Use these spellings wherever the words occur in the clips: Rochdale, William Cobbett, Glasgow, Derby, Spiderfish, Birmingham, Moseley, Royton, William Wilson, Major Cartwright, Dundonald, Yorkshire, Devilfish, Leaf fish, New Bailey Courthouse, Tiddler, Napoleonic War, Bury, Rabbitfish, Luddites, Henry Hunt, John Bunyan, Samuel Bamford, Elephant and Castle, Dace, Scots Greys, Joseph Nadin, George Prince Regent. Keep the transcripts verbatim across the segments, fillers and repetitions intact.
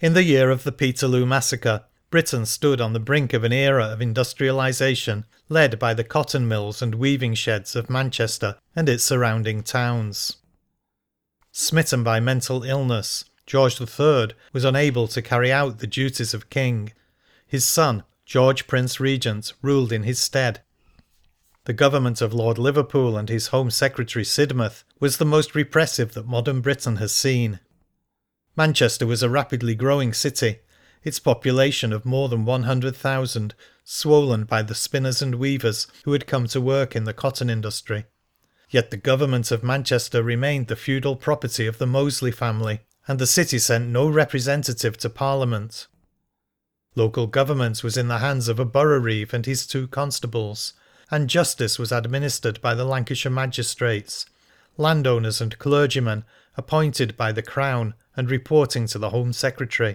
In the year of the Peterloo Massacre, Britain stood on the brink of an era of industrialisation led by the cotton mills and weaving sheds of Manchester and its surrounding towns. Smitten by mental illness, George the Third was unable to carry out the duties of king. His son, George Prince Regent, ruled in his stead. The government of Lord Liverpool and his Home Secretary Sidmouth was the most repressive that modern Britain has seen. Manchester was a rapidly growing city, its population of more than one hundred thousand, swollen by the spinners and weavers who had come to work in the cotton industry. Yet the government of Manchester remained the feudal property of the Moseley family, and the city sent no representative to Parliament. Local government was in the hands of a borough-reeve and his two constables, and justice was administered by the Lancashire magistrates, landowners and clergymen appointed by the Crown and reporting to the Home Secretary.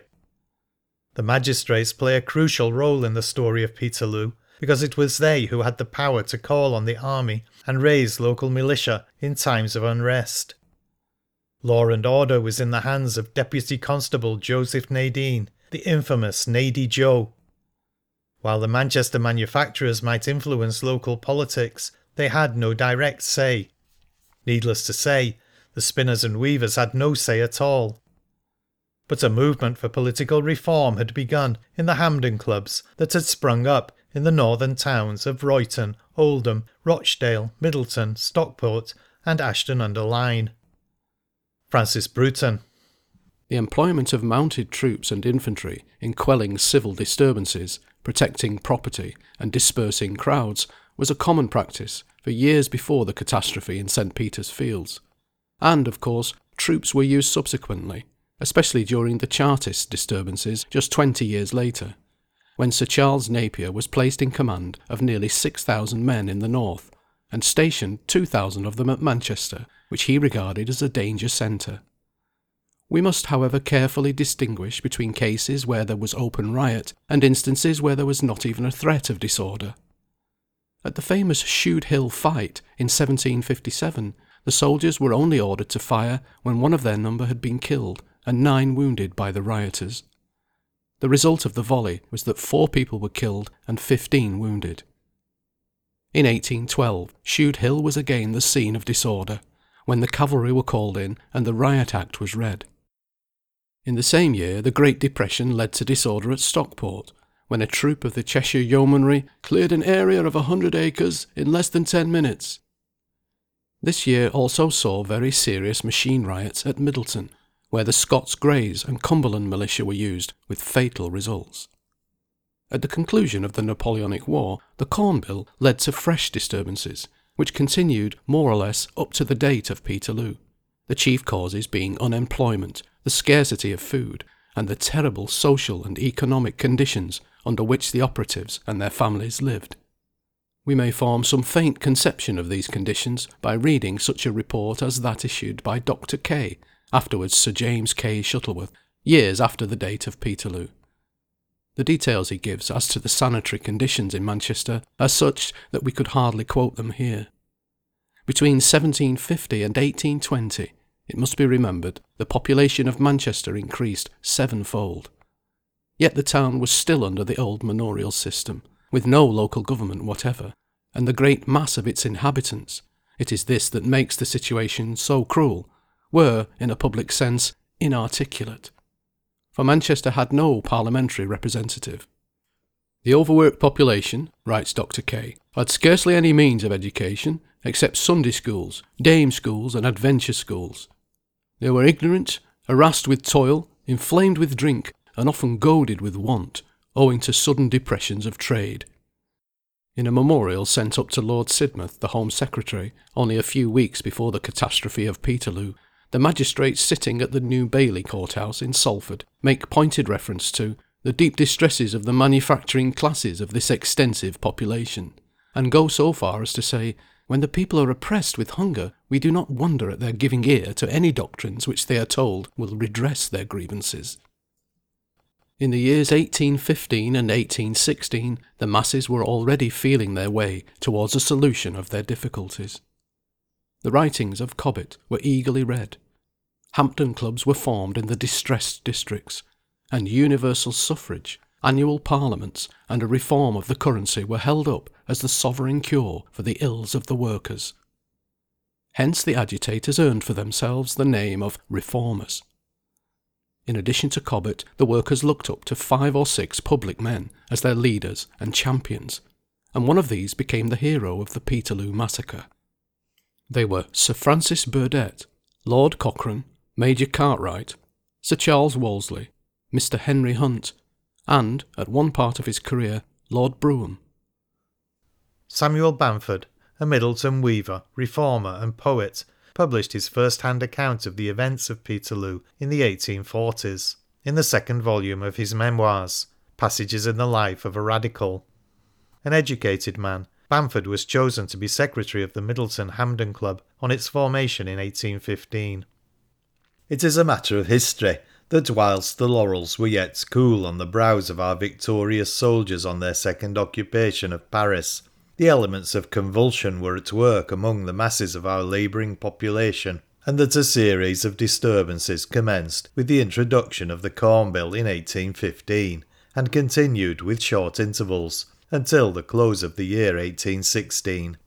The magistrates play a crucial role in the story of Peterloo, because it was they who had the power to call on the army and raise local militia in times of unrest. Law and order was in the hands of Deputy Constable Joseph Nadin, the infamous Nady Joe. While the Manchester manufacturers might influence local politics, they had no direct say. Needless to say, the spinners and weavers had no say at all. But a movement for political reform had begun in the Hampden clubs that had sprung up in the northern towns of Royton, Oldham, Rochdale, Middleton, Stockport and Ashton-under-Lyne. Francis Bruton. The employment of mounted troops and infantry in quelling civil disturbances, protecting property and dispersing crowds was a common practice for years before the catastrophe in St Peter's Fields. And, of course, troops were used subsequently, especially during the Chartist disturbances just twenty years later, when Sir Charles Napier was placed in command of nearly six thousand men in the north, and stationed two thousand of them at Manchester, which he regarded as a danger centre. We must, however, carefully distinguish between cases where there was open riot and instances where there was not even a threat of disorder. At the famous Shude Hill fight in seventeen fifty-seven, the soldiers were only ordered to fire when one of their number had been killed and nine wounded by the rioters. The result of the volley was that four people were killed and fifteen wounded. In eighteen twelve, Shude Hill was again the scene of disorder, when the cavalry were called in and the Riot Act was read. In the same year, the Great Depression led to disorder at Stockport, when a troop of the Cheshire Yeomanry cleared an area of a hundred acres in less than ten minutes. This year also saw very serious machine riots at Middleton, where the Scots Greys and Cumberland militia were used, with fatal results. At the conclusion of the Napoleonic War, the Corn Bill led to fresh disturbances, which continued more or less up to the date of Peterloo, the chief causes being unemployment, the scarcity of food, and the terrible social and economic conditions under which the operatives and their families lived. We may form some faint conception of these conditions by reading such a report as that issued by Doctor Kay, afterwards Sir James Kay Shuttleworth, years after the date of Peterloo. The details he gives as to the sanitary conditions in Manchester are such that we could hardly quote them here. Between seventeen fifty and eighteen twenty, it must be remembered, the population of Manchester increased sevenfold. Yet the town was still under the old manorial system, with no local government whatever, and the great mass of its inhabitants, it is this that makes the situation so cruel, were, in a public sense, inarticulate, for Manchester had no parliamentary representative. The overworked population, writes Doctor Kay, had scarcely any means of education except Sunday schools, dame schools and adventure schools. They were ignorant, harassed with toil, inflamed with drink, and often goaded with want, owing to sudden depressions of trade. In a memorial sent up to Lord Sidmouth, the Home Secretary, only a few weeks before the catastrophe of Peterloo, the magistrates sitting at the New Bailey Courthouse in Salford make pointed reference to the deep distresses of the manufacturing classes of this extensive population, and go so far as to say, when the people are oppressed with hunger, we do not wonder at their giving ear to any doctrines which they are told will redress their grievances. In the years eighteen fifteen and eighteen sixteen, the masses were already feeling their way towards a solution of their difficulties. The writings of Cobbett were eagerly read. Hampden clubs were formed in the distressed districts, and universal suffrage, annual parliaments, and a reform of the currency were held up as the sovereign cure for the ills of the workers. Hence the agitators earned for themselves the name of reformers. In addition to Cobbett, the workers looked up to five or six public men as their leaders and champions, and one of these became the hero of the Peterloo Massacre. They were Sir Francis Burdett, Lord Cochrane, Major Cartwright, Sir Charles Wolseley, Mister Henry Hunt, and, at one part of his career, Lord Brougham. Samuel Bamford, a Middleton weaver, reformer and poet, published his first-hand account of the events of Peterloo in the eighteen forties, in the second volume of his memoirs, Passages in the Life of a Radical. An educated man, Bamford was chosen to be secretary of the Middleton Hampden Club on its formation in eighteen fifteen. It is a matter of history that whilst the laurels were yet cool on the brows of our victorious soldiers on their second occupation of Paris, the elements of convulsion were at work among the masses of our labouring population, and that a series of disturbances commenced with the introduction of the Corn Bill in eighteen fifteen, and continued with short intervals until the close of the year eighteen sixteen.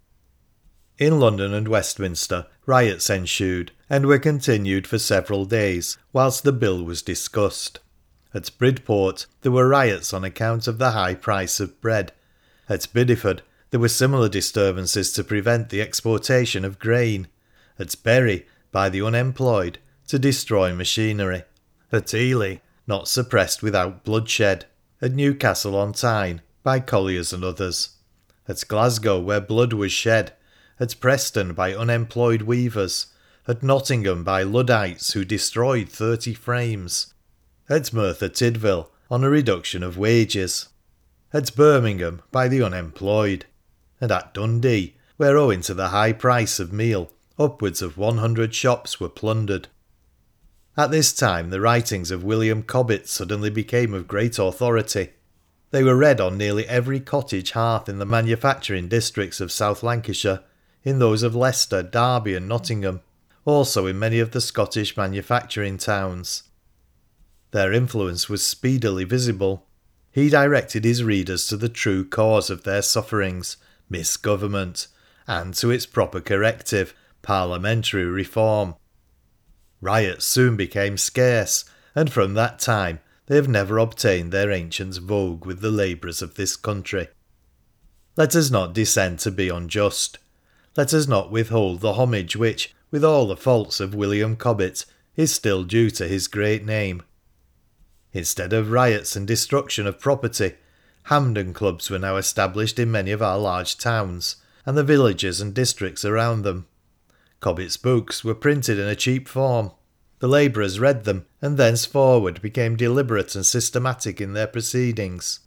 In London and Westminster, riots ensued, and were continued for several days whilst the bill was discussed. At Bridport there were riots on account of the high price of bread. At Bideford there were similar disturbances to prevent the exportation of grain. At Bury, by the unemployed, to destroy machinery. At Ely, not suppressed without bloodshed. At Newcastle on Tyne, by colliers and others. At Glasgow, where blood was shed. At Preston, by unemployed weavers. At Nottingham, by Luddites who destroyed thirty frames. At Merthyr Tydvil, on a reduction of wages. At Birmingham, by the unemployed. And at Dundee, where, owing to the high price of meal, upwards of one hundred shops were plundered. At this time the writings of William Cobbett suddenly became of great authority. They were read on nearly every cottage hearth in the manufacturing districts of South Lancashire, in those of Leicester, Derby and Nottingham, also in many of the Scottish manufacturing towns. Their influence was speedily visible. He directed his readers to the true cause of their sufferings, misgovernment, and to its proper corrective, parliamentary reform. Riots soon became scarce, and from that time they have never obtained their ancient vogue with the labourers of this country. Let us not descend to be unjust. Let us not withhold the homage which, with all the faults of William Cobbett, is still due to his great name. Instead of riots and destruction of property, Hampden clubs were now established in many of our large towns, and the villages and districts around them. Cobbett's books were printed in a cheap form. The labourers read them, and thenceforward became deliberate and systematic in their proceedings.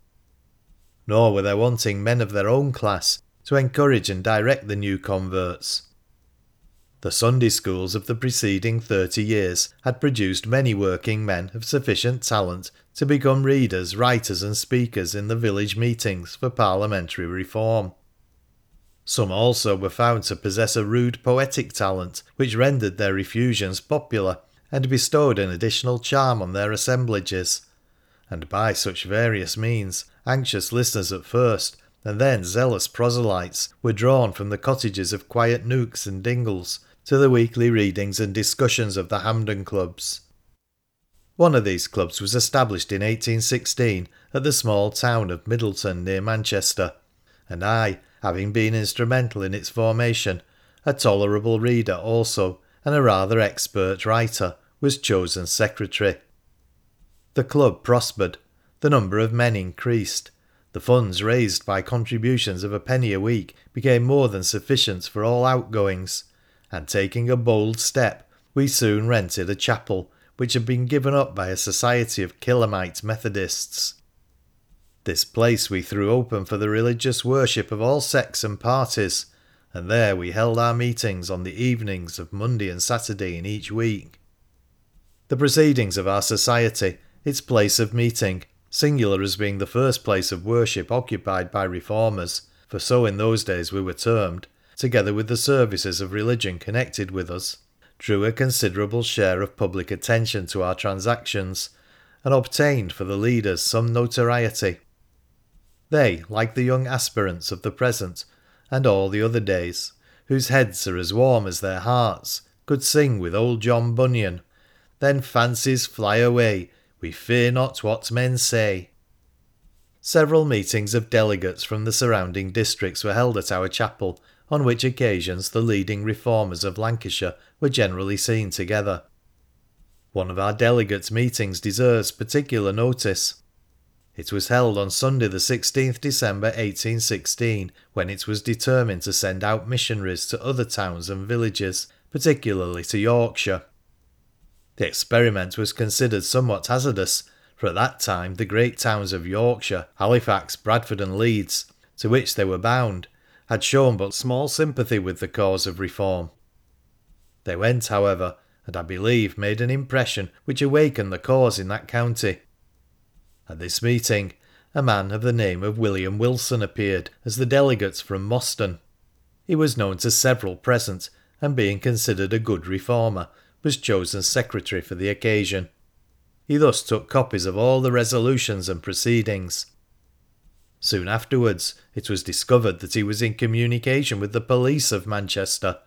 Nor were there wanting men of their own class to encourage and direct the new converts. The Sunday schools of the preceding thirty years had produced many working men of sufficient talent to become readers, writers and speakers in the village meetings for parliamentary reform. Some also were found to possess a rude poetic talent which rendered their effusions popular and bestowed an additional charm on their assemblages, and by such various means anxious listeners at first, and then zealous proselytes, were drawn from the cottages of quiet nooks and dingles to the weekly readings and discussions of the Hampden clubs. One of these clubs was established in eighteen sixteen at the small town of Middleton near Manchester, and I, having been instrumental in its formation, a tolerable reader also, and a rather expert writer, was chosen secretary. The club prospered, the number of men increased, the funds raised by contributions of a penny a week became more than sufficient for all outgoings, and taking a bold step, we soon rented a chapel which had been given up by a society of Killamite Methodists. This place we threw open for the religious worship of all sects and parties, and there we held our meetings on the evenings of Monday and Saturday in each week. The proceedings of our society, its place of meeting, singular as being the first place of worship occupied by reformers, for so in those days we were termed, together with the services of religion connected with us, drew a considerable share of public attention to our transactions, and obtained for the leaders some notoriety. They, like the young aspirants of the present, and all the other days, whose heads are as warm as their hearts, could sing with old John Bunyan, "Then fancies fly away, we fear not what men say." Several meetings of delegates from the surrounding districts were held at our chapel, on which occasions the leading reformers of Lancashire were generally seen together. One of our delegate meetings deserves particular notice. It was held on Sunday the sixteenth December eighteen sixteen, when it was determined to send out missionaries to other towns and villages, particularly to Yorkshire. The experiment was considered somewhat hazardous, for at that time the great towns of Yorkshire, Halifax, Bradford and Leeds, to which they were bound, had shown but small sympathy with the cause of reform. They went, however, and I believe made an impression which awakened the cause in that county. At this meeting, a man of the name of William Wilson appeared as the delegate from Moston. He was known to several present, and being considered a good reformer, was chosen secretary for the occasion. He thus took copies of all the resolutions and proceedings. Soon afterwards it was discovered that he was in communication with the police of Manchester.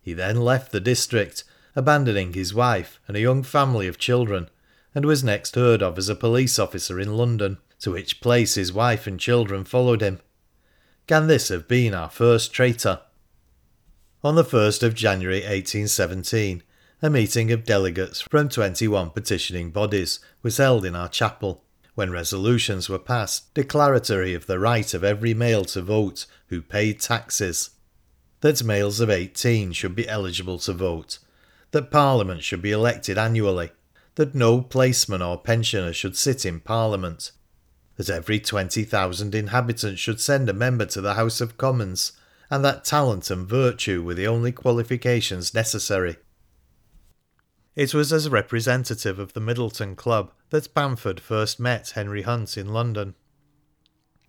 He then left the district, abandoning his wife and a young family of children, and was next heard of as a police officer in London, to which place his wife and children followed him. Can this have been our first traitor? On the first of January eighteen seventeen, a meeting of delegates from twenty-one petitioning bodies was held in our chapel, when resolutions were passed declaratory of the right of every male to vote who paid taxes, that males of eighteen should be eligible to vote, that Parliament should be elected annually, that no placeman or pensioner should sit in Parliament, that every twenty thousand inhabitants should send a member to the House of Commons, and that talent and virtue were the only qualifications necessary. It was as representative of the Middleton Club that Bamford first met Henry Hunt in London.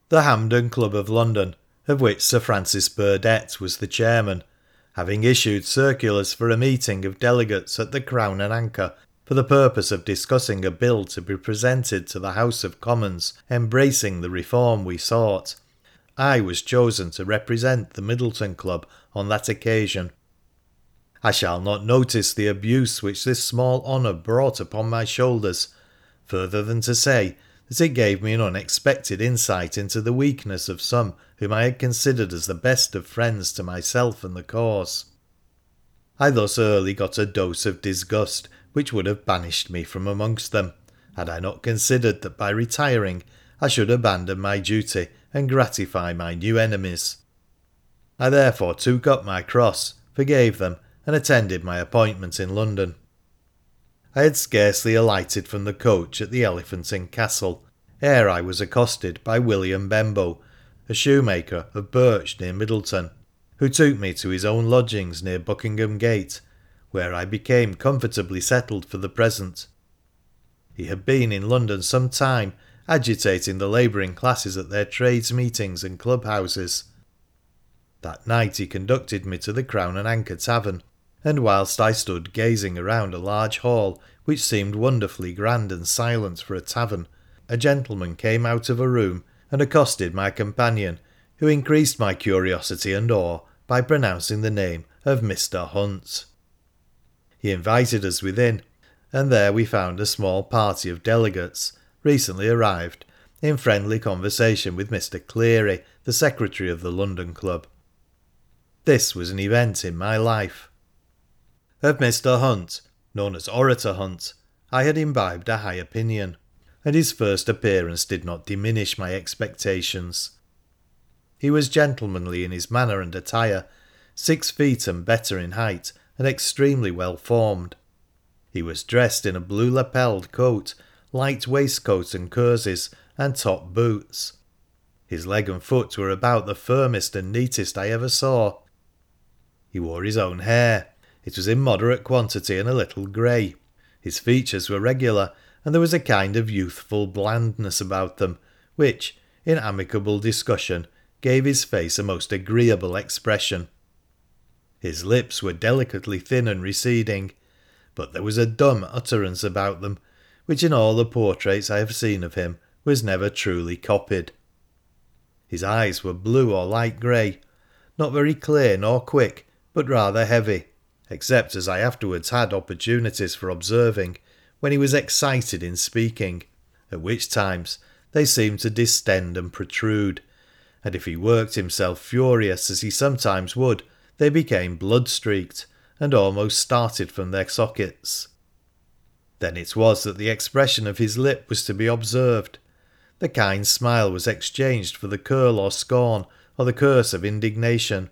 The Hampden Club of London, of which Sir Francis Burdett was the chairman, having issued circulars for a meeting of delegates at the Crown and Anchor for the purpose of discussing a bill to be presented to the House of Commons embracing the reform we sought, I was chosen to represent the Middleton Club on that occasion. I shall not notice the abuse which this small honour brought upon my shoulders, further than to say that it gave me an unexpected insight into the weakness of some whom I had considered as the best of friends to myself and the cause. I thus early got a dose of disgust which would have banished me from amongst them, had I not considered that by retiring I should abandon my duty and gratify my new enemies. I therefore took up my cross, forgave them, and attended my appointment in London. I had scarcely alighted from the coach at the Elephant and Castle ere I was accosted by William Benbow, a shoemaker of Birch near Middleton, who took me to his own lodgings near Buckingham Gate, where I became comfortably settled for the present. He had been in London some time, agitating the labouring classes at their trades meetings and club-houses. That night he conducted me to the Crown and Anchor tavern, and whilst I stood gazing around a large hall which seemed wonderfully grand and silent for a tavern, a gentleman came out of a room and accosted my companion, who increased my curiosity and awe by pronouncing the name of Mister Hunt. He invited us within, and there we found a small party of delegates, recently arrived, in friendly conversation with Mister Cleary, the secretary of the London Club. This was an event in my life. Of Mister Hunt, known as Orator Hunt, I had imbibed a high opinion, and his first appearance did not diminish my expectations. He was gentlemanly in his manner and attire, six feet and better in height, and extremely well formed. He was dressed in a blue lapelled coat, light waistcoat and kerseys, and top boots. His leg and foot were about the firmest and neatest I ever saw. He wore his own hair. It was in moderate quantity and a little grey. His features were regular, and there was a kind of youthful blandness about them, which, in amicable discussion, gave his face a most agreeable expression. His lips were delicately thin and receding, but there was a dumb utterance about them, which in all the portraits I have seen of him was never truly copied. His eyes were blue or light grey, not very clear nor quick, but rather heavy, except as I afterwards had opportunities for observing when he was excited in speaking, at which times they seemed to distend and protrude, and if he worked himself furious as he sometimes would, they became blood-streaked, and almost started from their sockets. Then it was that the expression of his lip was to be observed. The kind smile was exchanged for the curl or scorn, or the curse of indignation.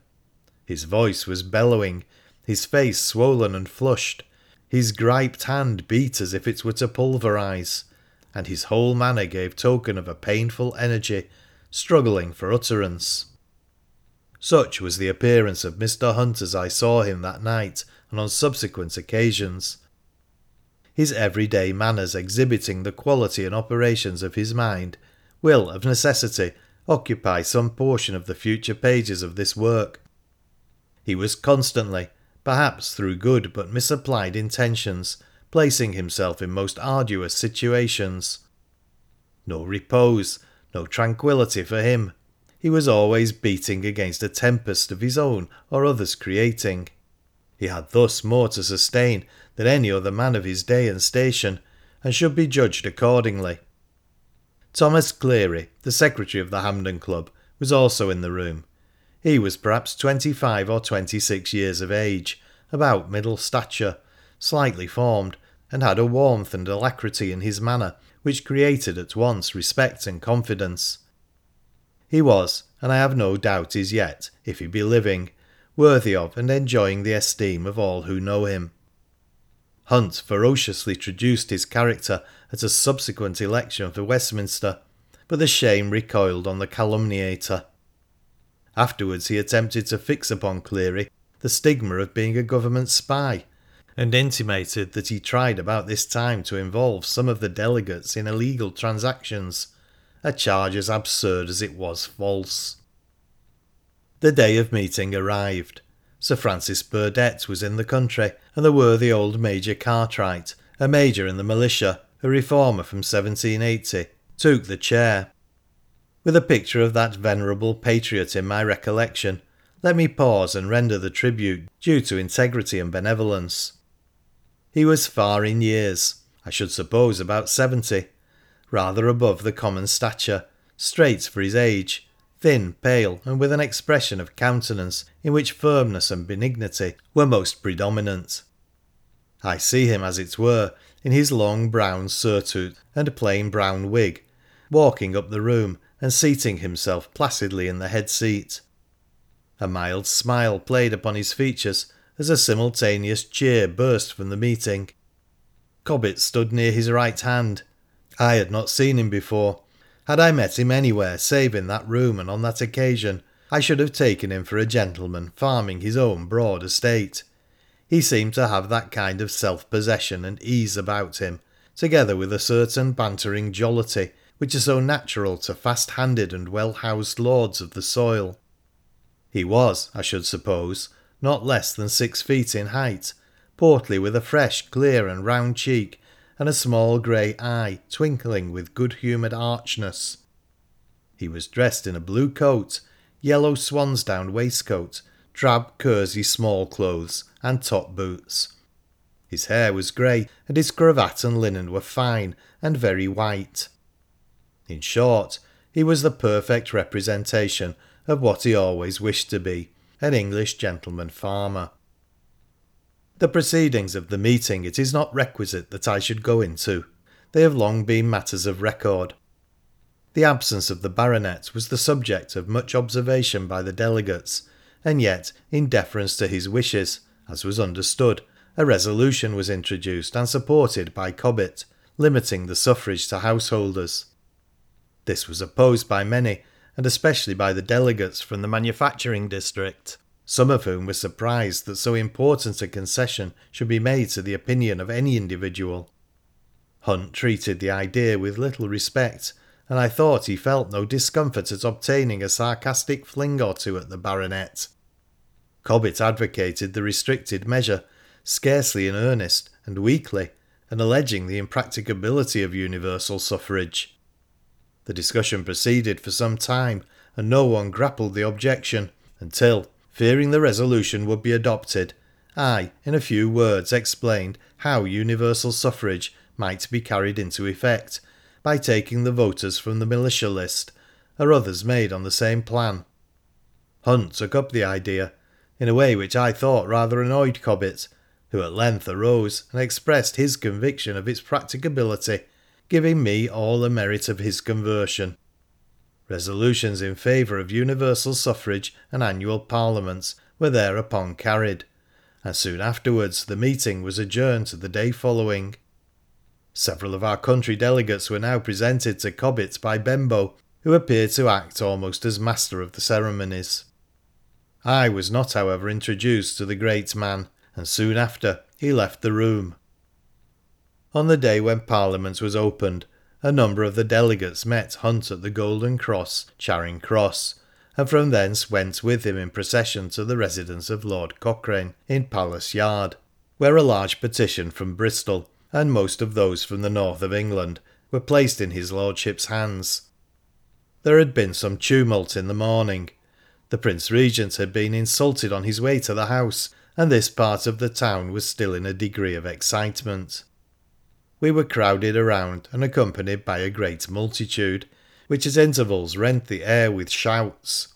His voice was bellowing, his face swollen and flushed, his griped hand beat as if it were to pulverise, and his whole manner gave token of a painful energy, struggling for utterance. Such was the appearance of Mister Hunt as I saw him that night and on subsequent occasions, his everyday manners exhibiting the quality and operations of his mind will, of necessity, occupy some portion of the future pages of this work. He was constantly, perhaps through good but misapplied intentions, placing himself in most arduous situations. No repose, no tranquillity for him. He was always beating against a tempest of his own or others' creating. He had thus more to sustain than any other man of his day and station, and should be judged accordingly. Thomas Cleary, the secretary of the Hampden Club, was also in the room. He was perhaps twenty-five or twenty-six years of age, about middle stature, slightly formed, and had a warmth and alacrity in his manner which created at once respect and confidence. He was, and I have no doubt is yet, if he be living, worthy of and enjoying the esteem of all who know him. Hunt ferociously traduced his character at a subsequent election for Westminster, but the shame recoiled on the calumniator. Afterwards he attempted to fix upon Cleary the stigma of being a government spy, and intimated that he tried about this time to involve some of the delegates in illegal transactions, a charge as absurd as it was false. The day of meeting arrived. Sir Francis Burdett was in the country, and the worthy old Major Cartwright, a major in the militia, a reformer from seventeen eighty, took the chair. With a picture of that venerable patriot in my recollection, let me pause and render the tribute due to integrity and benevolence. He was far in years, I should suppose about seventy, rather above the common stature, straight for his age, thin, pale, and with an expression of countenance in which firmness and benignity were most predominant. I see him, as it were, in his long brown surtout and plain brown wig, walking up the room and seating himself placidly in the head seat. A mild smile played upon his features as a simultaneous cheer burst from the meeting. Cobbett stood near his right hand. I had not seen him before. Had I met him anywhere save in that room and on that occasion, I should have taken him for a gentleman farming his own broad estate. He seemed to have that kind of self-possession and ease about him, together with a certain bantering jollity which is so natural to fast-handed and well-housed lords of the soil. He was, I should suppose, not less than six feet in height, portly, with a fresh, clear and round cheek, and a small grey eye twinkling with good-humoured archness. He was dressed in a blue coat, yellow swansdown waistcoat, drab kersey small clothes, and top boots. His hair was grey, and his cravat and linen were fine and very white. In short, he was the perfect representation of what he always wished to be, an English gentleman farmer. The proceedings of the meeting it is not requisite that I should go into. They have long been matters of record. The absence of the baronet was the subject of much observation by the delegates, and yet, in deference to his wishes, as was understood, a resolution was introduced and supported by Cobbett, limiting the suffrage to householders. This was opposed by many, and especially by the delegates from the manufacturing district, some of whom were surprised that so important a concession should be made to the opinion of any individual. Hunt treated the idea with little respect, and I thought he felt no discomfort at obtaining a sarcastic fling or two at the baronet. Cobbett advocated the restricted measure, scarcely in earnest and weakly, and alleging the impracticability of universal suffrage. The discussion proceeded for some time, and no one grappled the objection, until, fearing the resolution would be adopted, I, in a few words, explained how universal suffrage might be carried into effect, by taking the voters from the militia list, or others made on the same plan. Hunt took up the idea, in a way which I thought rather annoyed Cobbett, who at length arose and expressed his conviction of its practicability, giving me all the merit of his conversion. Resolutions in favour of universal suffrage and annual parliaments were thereupon carried, and soon afterwards the meeting was adjourned to the day following. Several of our country delegates were now presented to Cobbett by Bembo, who appeared to act almost as master of the ceremonies. I was not, however, introduced to the great man, and soon after he left the room. On the day when Parliament was opened, a number of the delegates met Hunt at the Golden Cross, Charing Cross, and from thence went with him in procession to the residence of Lord Cochrane in Palace Yard, where a large petition from Bristol, and most of those from the north of England, were placed in his lordship's hands. There had been some tumult in the morning. The Prince Regent had been insulted on his way to the house, and this part of the town was still in a degree of excitement. We were crowded around and accompanied by a great multitude, which at intervals rent the air with shouts.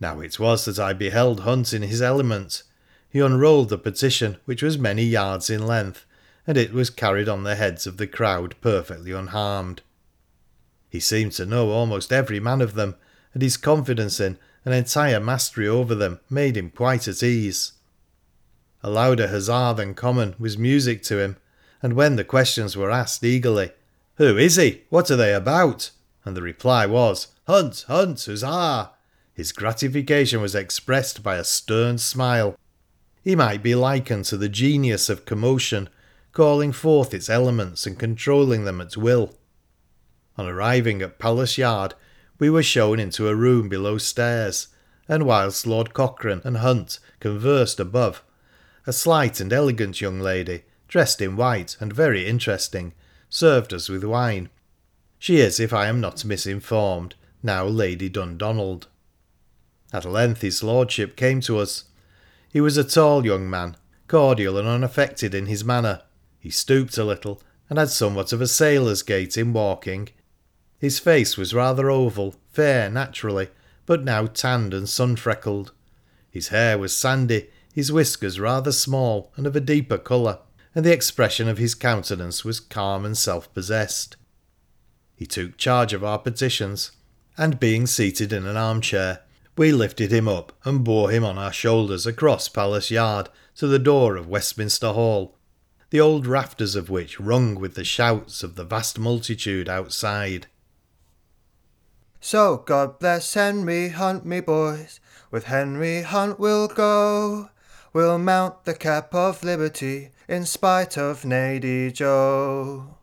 Now it was that I beheld Hunt in his element. He unrolled the petition, which was many yards in length, and it was carried on the heads of the crowd perfectly unharmed. He seemed to know almost every man of them, and his confidence in and entire mastery over them made him quite at ease. A louder huzzah than common was music to him, and when the questions were asked eagerly, "Who is he? What are they about?" and the reply was, "Hunt! Hunt! Huzzah!" his gratification was expressed by a stern smile. He might be likened to the genius of commotion, calling forth its elements and controlling them at will. On arriving at Palace Yard, we were shown into a room below stairs, and whilst Lord Cochrane and Hunt conversed above, a slight and elegant young lady, dressed in white and very interesting, served us with wine. She is, if I am not misinformed, now Lady Dundonald. At length his lordship came to us. He was a tall young man, cordial and unaffected in his manner. He stooped a little, and had somewhat of a sailor's gait in walking. His face was rather oval, fair naturally, but now tanned and sun-freckled. His hair was sandy, his whiskers rather small and of a deeper colour, and the expression of his countenance was calm and self-possessed. He took charge of our petitions, and being seated in an armchair, we lifted him up and bore him on our shoulders across Palace Yard to the door of Westminster Hall, the old rafters of which rung with the shouts of the vast multitude outside. "So God bless Henry Hunt, me boys, with Henry Hunt we'll go, we'll mount the cap of liberty, in spite of Nady Joe."